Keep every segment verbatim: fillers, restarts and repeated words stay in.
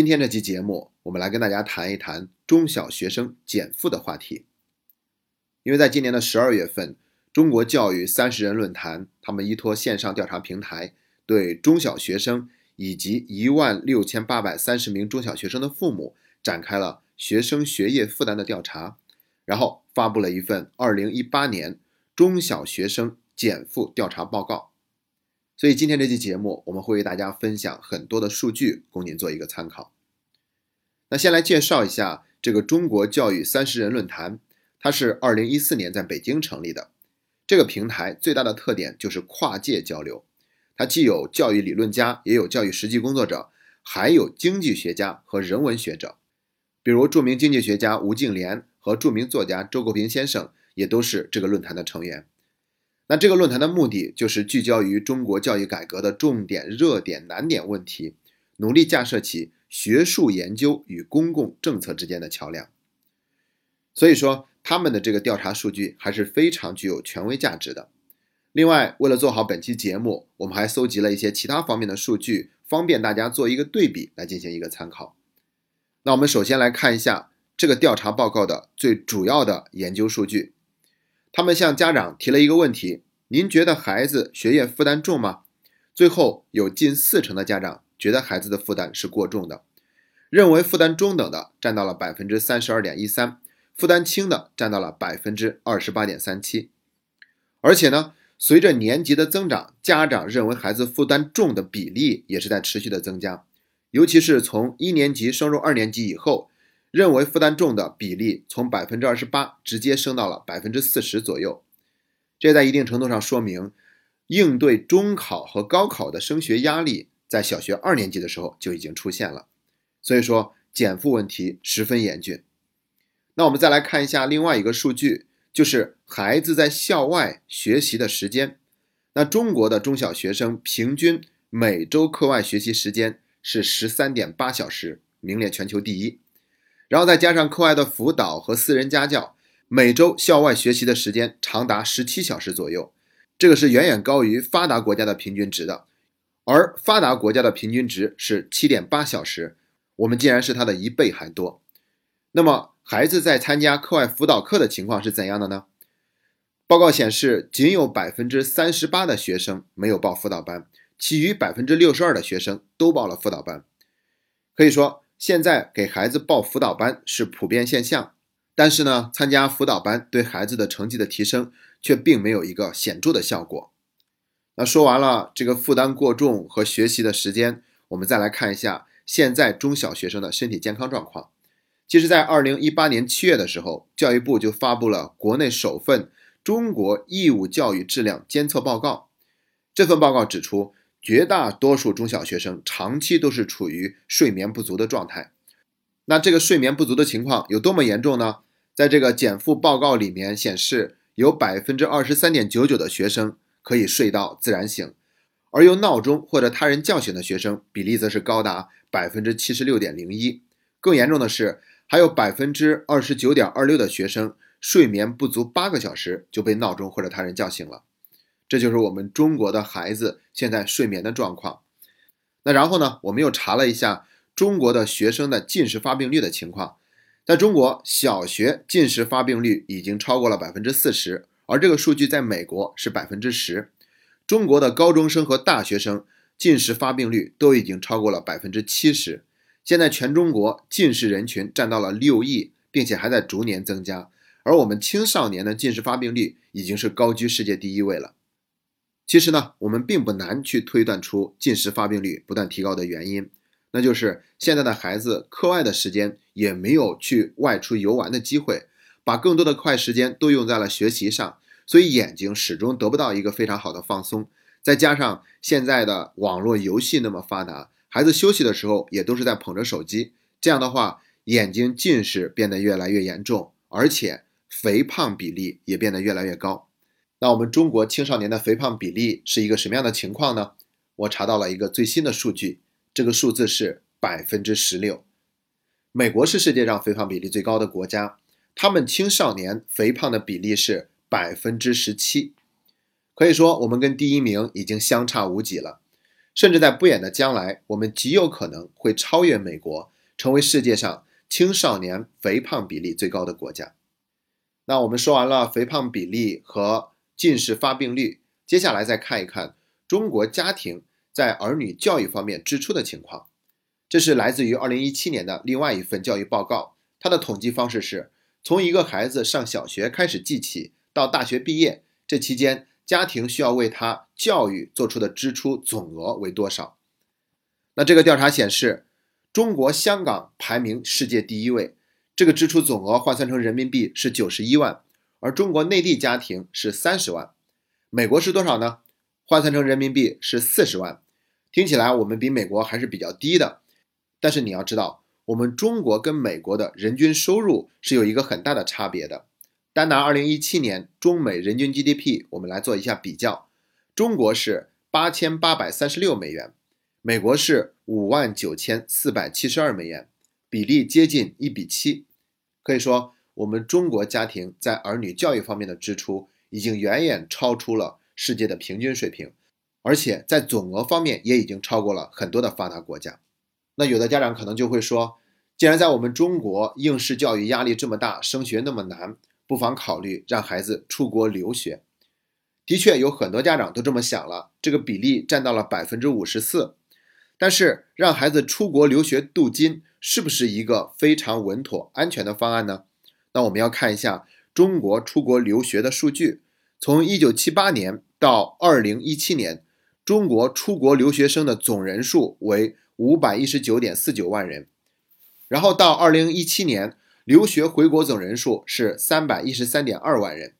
今天这期节目，我们来跟大家谈一谈中小学生减负的话题。因为在今年的十二月份，中国教育三十人论坛，他们依托线上调查平台，对中小学生以及一万六千八百三十名中小学生的父母展开了学生学业负担的调查，然后发布了一份二零一八年中小学生减负调查报告。所以今天这期节目，我们会为大家分享很多的数据，供您做一个参考。那先来介绍一下这个中国教育三十人论坛，它是二零一四年在北京成立的。这个平台最大的特点就是跨界交流，它既有教育理论家，也有教育实际工作者，还有经济学家和人文学者。比如著名经济学家吴敬琏和著名作家周国平先生也都是这个论坛的成员。那这个论坛的目的就是聚焦于中国教育改革的重点、热点、难点问题，努力架设起学术研究与公共政策之间的桥梁。所以说，他们的这个调查数据还是非常具有权威价值的。另外，为了做好本期节目，我们还搜集了一些其他方面的数据，方便大家做一个对比来进行一个参考。那我们首先来看一下这个调查报告的最主要的研究数据。他们向家长提了一个问题：您觉得孩子学业负担重吗？最后有近四成的家长觉得孩子的负担是过重的，认为负担中等的占到了 百分之三十二点一三， 负担轻的占到了 百分之二十八点三七。 而且呢，随着年级的增长，家长认为孩子负担重的比例也是在持续的增加，尤其是从一年级升入二年级以后，认为负担重的比例从 百分之二十八 直接升到了 百分之四十 左右。这在一定程度上说明，应对中考和高考的升学压力在小学二年级的时候就已经出现了。所以说，减负问题十分严峻。那我们再来看一下另外一个数据，就是孩子在校外学习的时间。那中国的中小学生平均每周课外学习时间是 十三点八小时，名列全球第一。然后再加上课外的辅导和私人家教，每周校外学习的时间长达十七小时左右，这个是远远高于发达国家的平均值的，而发达国家的平均值是 七点八小时，我们竟然是它的一倍还多。那么孩子在参加课外辅导课的情况是怎样的呢？报告显示，仅有 百分之三十八 的学生没有报辅导班，其余 百分之六十二 的学生都报了辅导班。可以说，现在给孩子报辅导班是普遍现象，但是呢，参加辅导班对孩子的成绩的提升却并没有一个显著的效果。那说完了这个负担过重和学习的时间，我们再来看一下现在中小学生的身体健康状况。其实在二零一八年七月的时候，教育部就发布了国内首份中国义务教育质量监测报告。这份报告指出，绝大多数中小学生长期都是处于睡眠不足的状态。那这个睡眠不足的情况有多么严重呢？在这个减负报告里面显示，有 百分之二十三点九九 的学生可以睡到自然醒，而由闹钟或者他人叫醒的学生比例则是高达 百分之七十六点零一。 更严重的是，还有 百分之二十九点二六 的学生睡眠不足八个小时就被闹钟或者他人叫醒了。这就是我们中国的孩子现在睡眠的状况。那然后呢，我们又查了一下中国的学生的近视发病率的情况。在中国，小学近视发病率已经超过了 百分之四十， 而这个数据在美国是 百分之十。 中国的高中生和大学生近视发病率都已经超过了 百分之七十。 现在全中国近视人群占到了六亿，并且还在逐年增加，而我们青少年的近视发病率已经是高居世界第一位了。其实呢，我们并不难去推断出近视发病率不断提高的原因，那就是现在的孩子课外的时间也没有去外出游玩的机会，把更多的课外时间都用在了学习上，所以眼睛始终得不到一个非常好的放松。再加上现在的网络游戏那么发达，孩子休息的时候也都是在捧着手机，这样的话，眼睛近视变得越来越严重，而且肥胖比例也变得越来越高。那我们中国青少年的肥胖比例是一个什么样的情况呢？我查到了一个最新的数据，这个数字是 百分之十六。 美国是世界上肥胖比例最高的国家，他们青少年肥胖的比例是 百分之十七。 可以说，我们跟第一名已经相差无几了。甚至在不远的将来，我们极有可能会超越美国，成为世界上青少年肥胖比例最高的国家。那我们说完了肥胖比例和近视发病率，接下来再看一看中国家庭在儿女教育方面支出的情况。这是来自于二零一七年的另外一份教育报告，它的统计方式是从一个孩子上小学开始计起到大学毕业，这期间家庭需要为他教育做出的支出总额为多少。那这个调查显示，中国香港排名世界第一位，这个支出总额换算成人民币是九十一万，而中国内地家庭是三十万。美国是多少呢？换算成人民币是四十万。听起来我们比美国还是比较低的，但是你要知道，我们中国跟美国的人均收入是有一个很大的差别的。单拿二零一七年中美人均 G D P 我们来做一下比较，中国是八千八百三十六美元，美国是五万九千四百七十二美元，比例接近一比七。可以说我们中国家庭在儿女教育方面的支出已经远远超出了世界的平均水平，而且在总额方面也已经超过了很多的发达国家。那有的家长可能就会说，既然在我们中国应试教育压力这么大，升学那么难，不妨考虑让孩子出国留学。的确有很多家长都这么想了，这个比例占到了 百分之五十四。 但是让孩子出国留学镀金是不是一个非常稳妥安全的方案呢？那我们要看一下中国出国留学的数据。从一九七八年到二零一七年，中国出国留学生的总人数为 五百一十九点四九万人，然后到二零一七年，留学回国总人数是 三百一十三点二万人，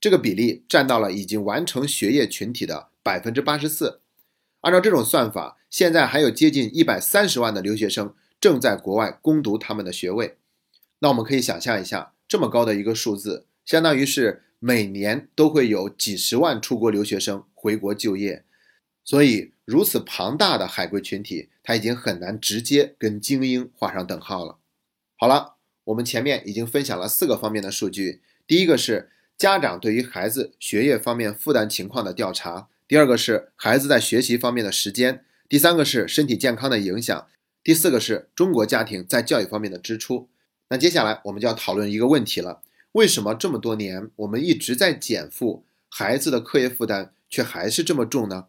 这个比例占到了已经完成学业群体的 百分之八十四。 按照这种算法，现在还有接近一百三十万的留学生正在国外攻读他们的学位。那我们可以想象一下，这么高的一个数字，相当于是每年都会有几十万出国留学生回国就业。所以如此庞大的海归群体，它已经很难直接跟精英画上等号了。好了，我们前面已经分享了四个方面的数据。第一个是家长对于孩子学业方面负担情况的调查，第二个是孩子在学习方面的时间，第三个是身体健康的影响，第四个是中国家庭在教育方面的支出。那接下来我们就要讨论一个问题了，为什么这么多年我们一直在减负，孩子的课业负担却还是这么重呢？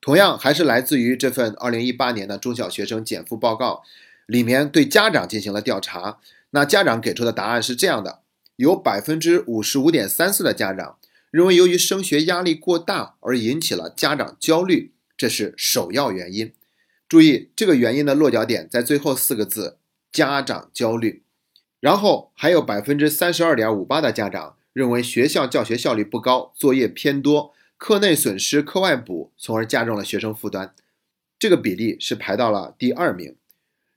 同样还是来自于这份二零一八年的中小学生减负报告，里面对家长进行了调查。那家长给出的答案是这样的，有 百分之五十五点三四 的家长认为由于升学压力过大而引起了家长焦虑，这是首要原因。注意，这个原因的落脚点在最后四个字，家长焦虑。然后还有 百分之三十二点五八 的家长认为学校教学效率不高，作业偏多，课内损失课外补，从而加重了学生负担，这个比例是排到了第二名。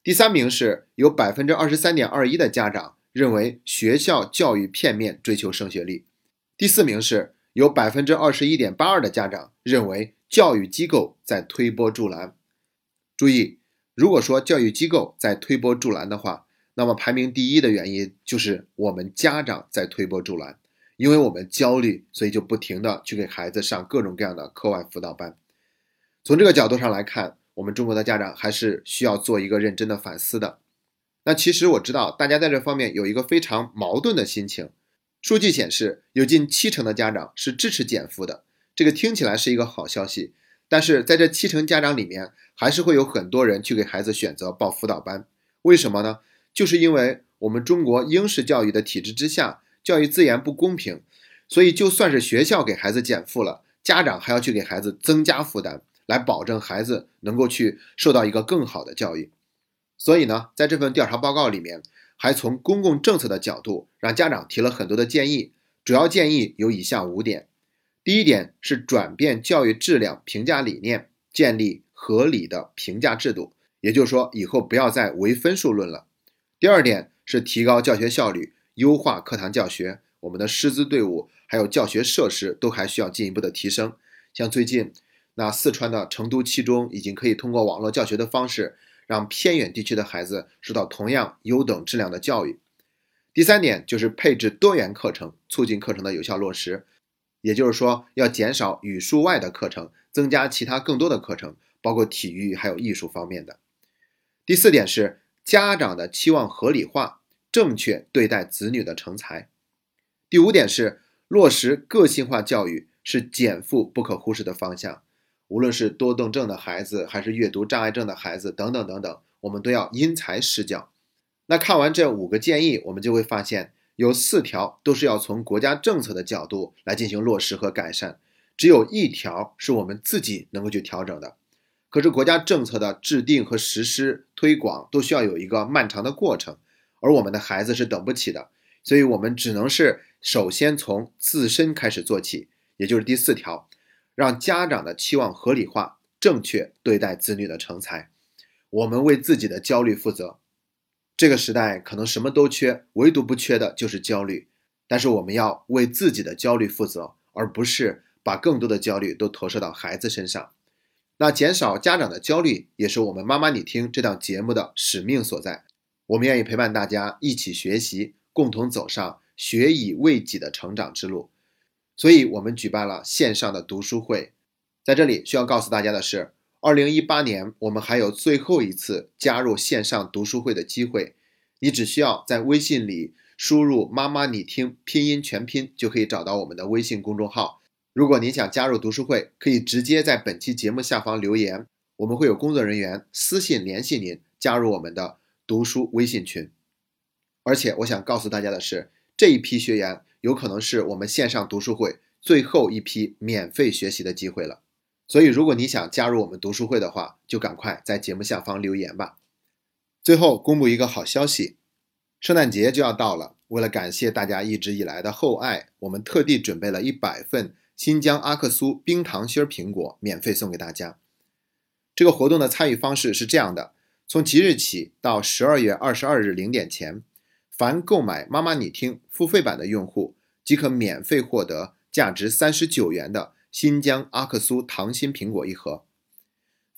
第三名是有 百分之二十三点二一 的家长认为学校教育片面，追求升学率。第四名是有 百分之二十一点八二 的家长认为教育机构在推波助澜。注意，如果说教育机构在推波助澜的话，那么排名第一的原因就是我们家长在推波助澜，因为我们焦虑，所以就不停的去给孩子上各种各样的课外辅导班。从这个角度上来看，我们中国的家长还是需要做一个认真的反思的。那其实我知道大家在这方面有一个非常矛盾的心情。数据显示，有近七成的家长是支持减负的，这个听起来是一个好消息，但是在这七成家长里面，还是会有很多人去给孩子选择报辅导班。为什么呢？就是因为我们中国应试教育的体制之下，教育资源不公平，所以就算是学校给孩子减负了，家长还要去给孩子增加负担，来保证孩子能够去受到一个更好的教育。所以呢，在这份调查报告里面，还从公共政策的角度让家长提了很多的建议，主要建议有以下五点。第一点是转变教育质量评价理念，建立合理的评价制度，也就是说以后不要再唯分数论了。第二点是提高教学效率，优化课堂教学，我们的师资队伍还有教学设施都还需要进一步的提升。像最近那四川的成都七中已经可以通过网络教学的方式，让偏远地区的孩子受到同样优等质量的教育。第三点就是配置多元课程，促进课程的有效落实，也就是说要减少语数外的课程，增加其他更多的课程，包括体育还有艺术方面的。第四点是家长的期望合理化，正确对待子女的成才。第五点是落实个性化教育是减负不可忽视的方向，无论是多动症的孩子还是阅读障碍症的孩子等等等等，我们都要因材施教。那看完这五个建议，我们就会发现有四条都是要从国家政策的角度来进行落实和改善，只有一条是我们自己能够去调整的。可是国家政策的制定和实施推广都需要有一个漫长的过程，而我们的孩子是等不起的，所以我们只能是首先从自身开始做起，也就是第四条，让家长的期望合理化，正确对待子女的成才。我们为自己的焦虑负责。这个时代可能什么都缺，唯独不缺的就是焦虑，但是我们要为自己的焦虑负责，而不是把更多的焦虑都投射到孩子身上。那减少家长的焦虑也是我们妈妈你听这档节目的使命所在，我们愿意陪伴大家一起学习，共同走上学以为己的成长之路。所以我们举办了线上的读书会，在这里需要告诉大家的是，二零一八年我们还有最后一次加入线上读书会的机会，你只需要在微信里输入妈妈你听拼音全拼就可以找到我们的微信公众号。如果您想加入读书会，可以直接在本期节目下方留言，我们会有工作人员私信联系您加入我们的读书微信群。而且我想告诉大家的是，这一批学员有可能是我们线上读书会最后一批免费学习的机会了，所以如果你想加入我们读书会的话，就赶快在节目下方留言吧。最后公布一个好消息，圣诞节就要到了，为了感谢大家一直以来的厚爱，我们特地准备了一百份新疆阿克苏冰糖心苹果免费送给大家。这个活动的参与方式是这样的，从即日起到十二月二十二日零点前，凡购买妈妈你听付费版的用户即可免费获得价值三十九元的新疆阿克苏糖心苹果一盒，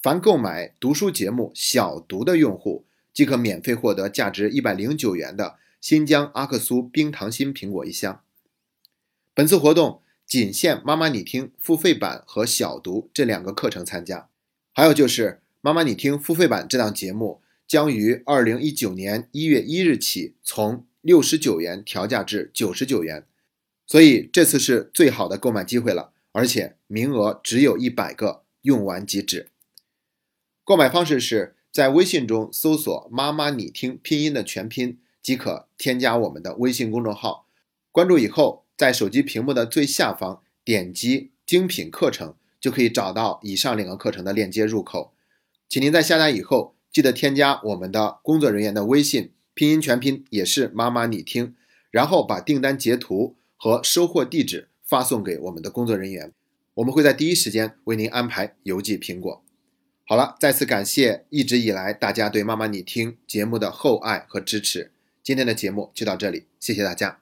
凡购买读书节目小读的用户即可免费获得价值一百零九元的新疆阿克苏冰糖心苹果一箱。本次活动仅限妈妈你听付费版和小读这两个课程参加，还有就是妈妈你听付费版这档节目将于二零一九年一月一日起从六十九元调价至九十九元，所以这次是最好的购买机会了，而且名额只有一百个，用完即止。购买方式是在微信中搜索妈妈你听拼音的全拼即可添加我们的微信公众号，关注以后在手机屏幕的最下方点击精品课程就可以找到以上两个课程的链接入口，请您在下单以后记得添加我们的工作人员的微信，拼音全拼也是妈妈你听，然后把订单截图和收货地址发送给我们的工作人员，我们会在第一时间为您安排邮寄苹果。好了，再次感谢一直以来大家对妈妈你听节目的厚爱和支持，今天的节目就到这里，谢谢大家。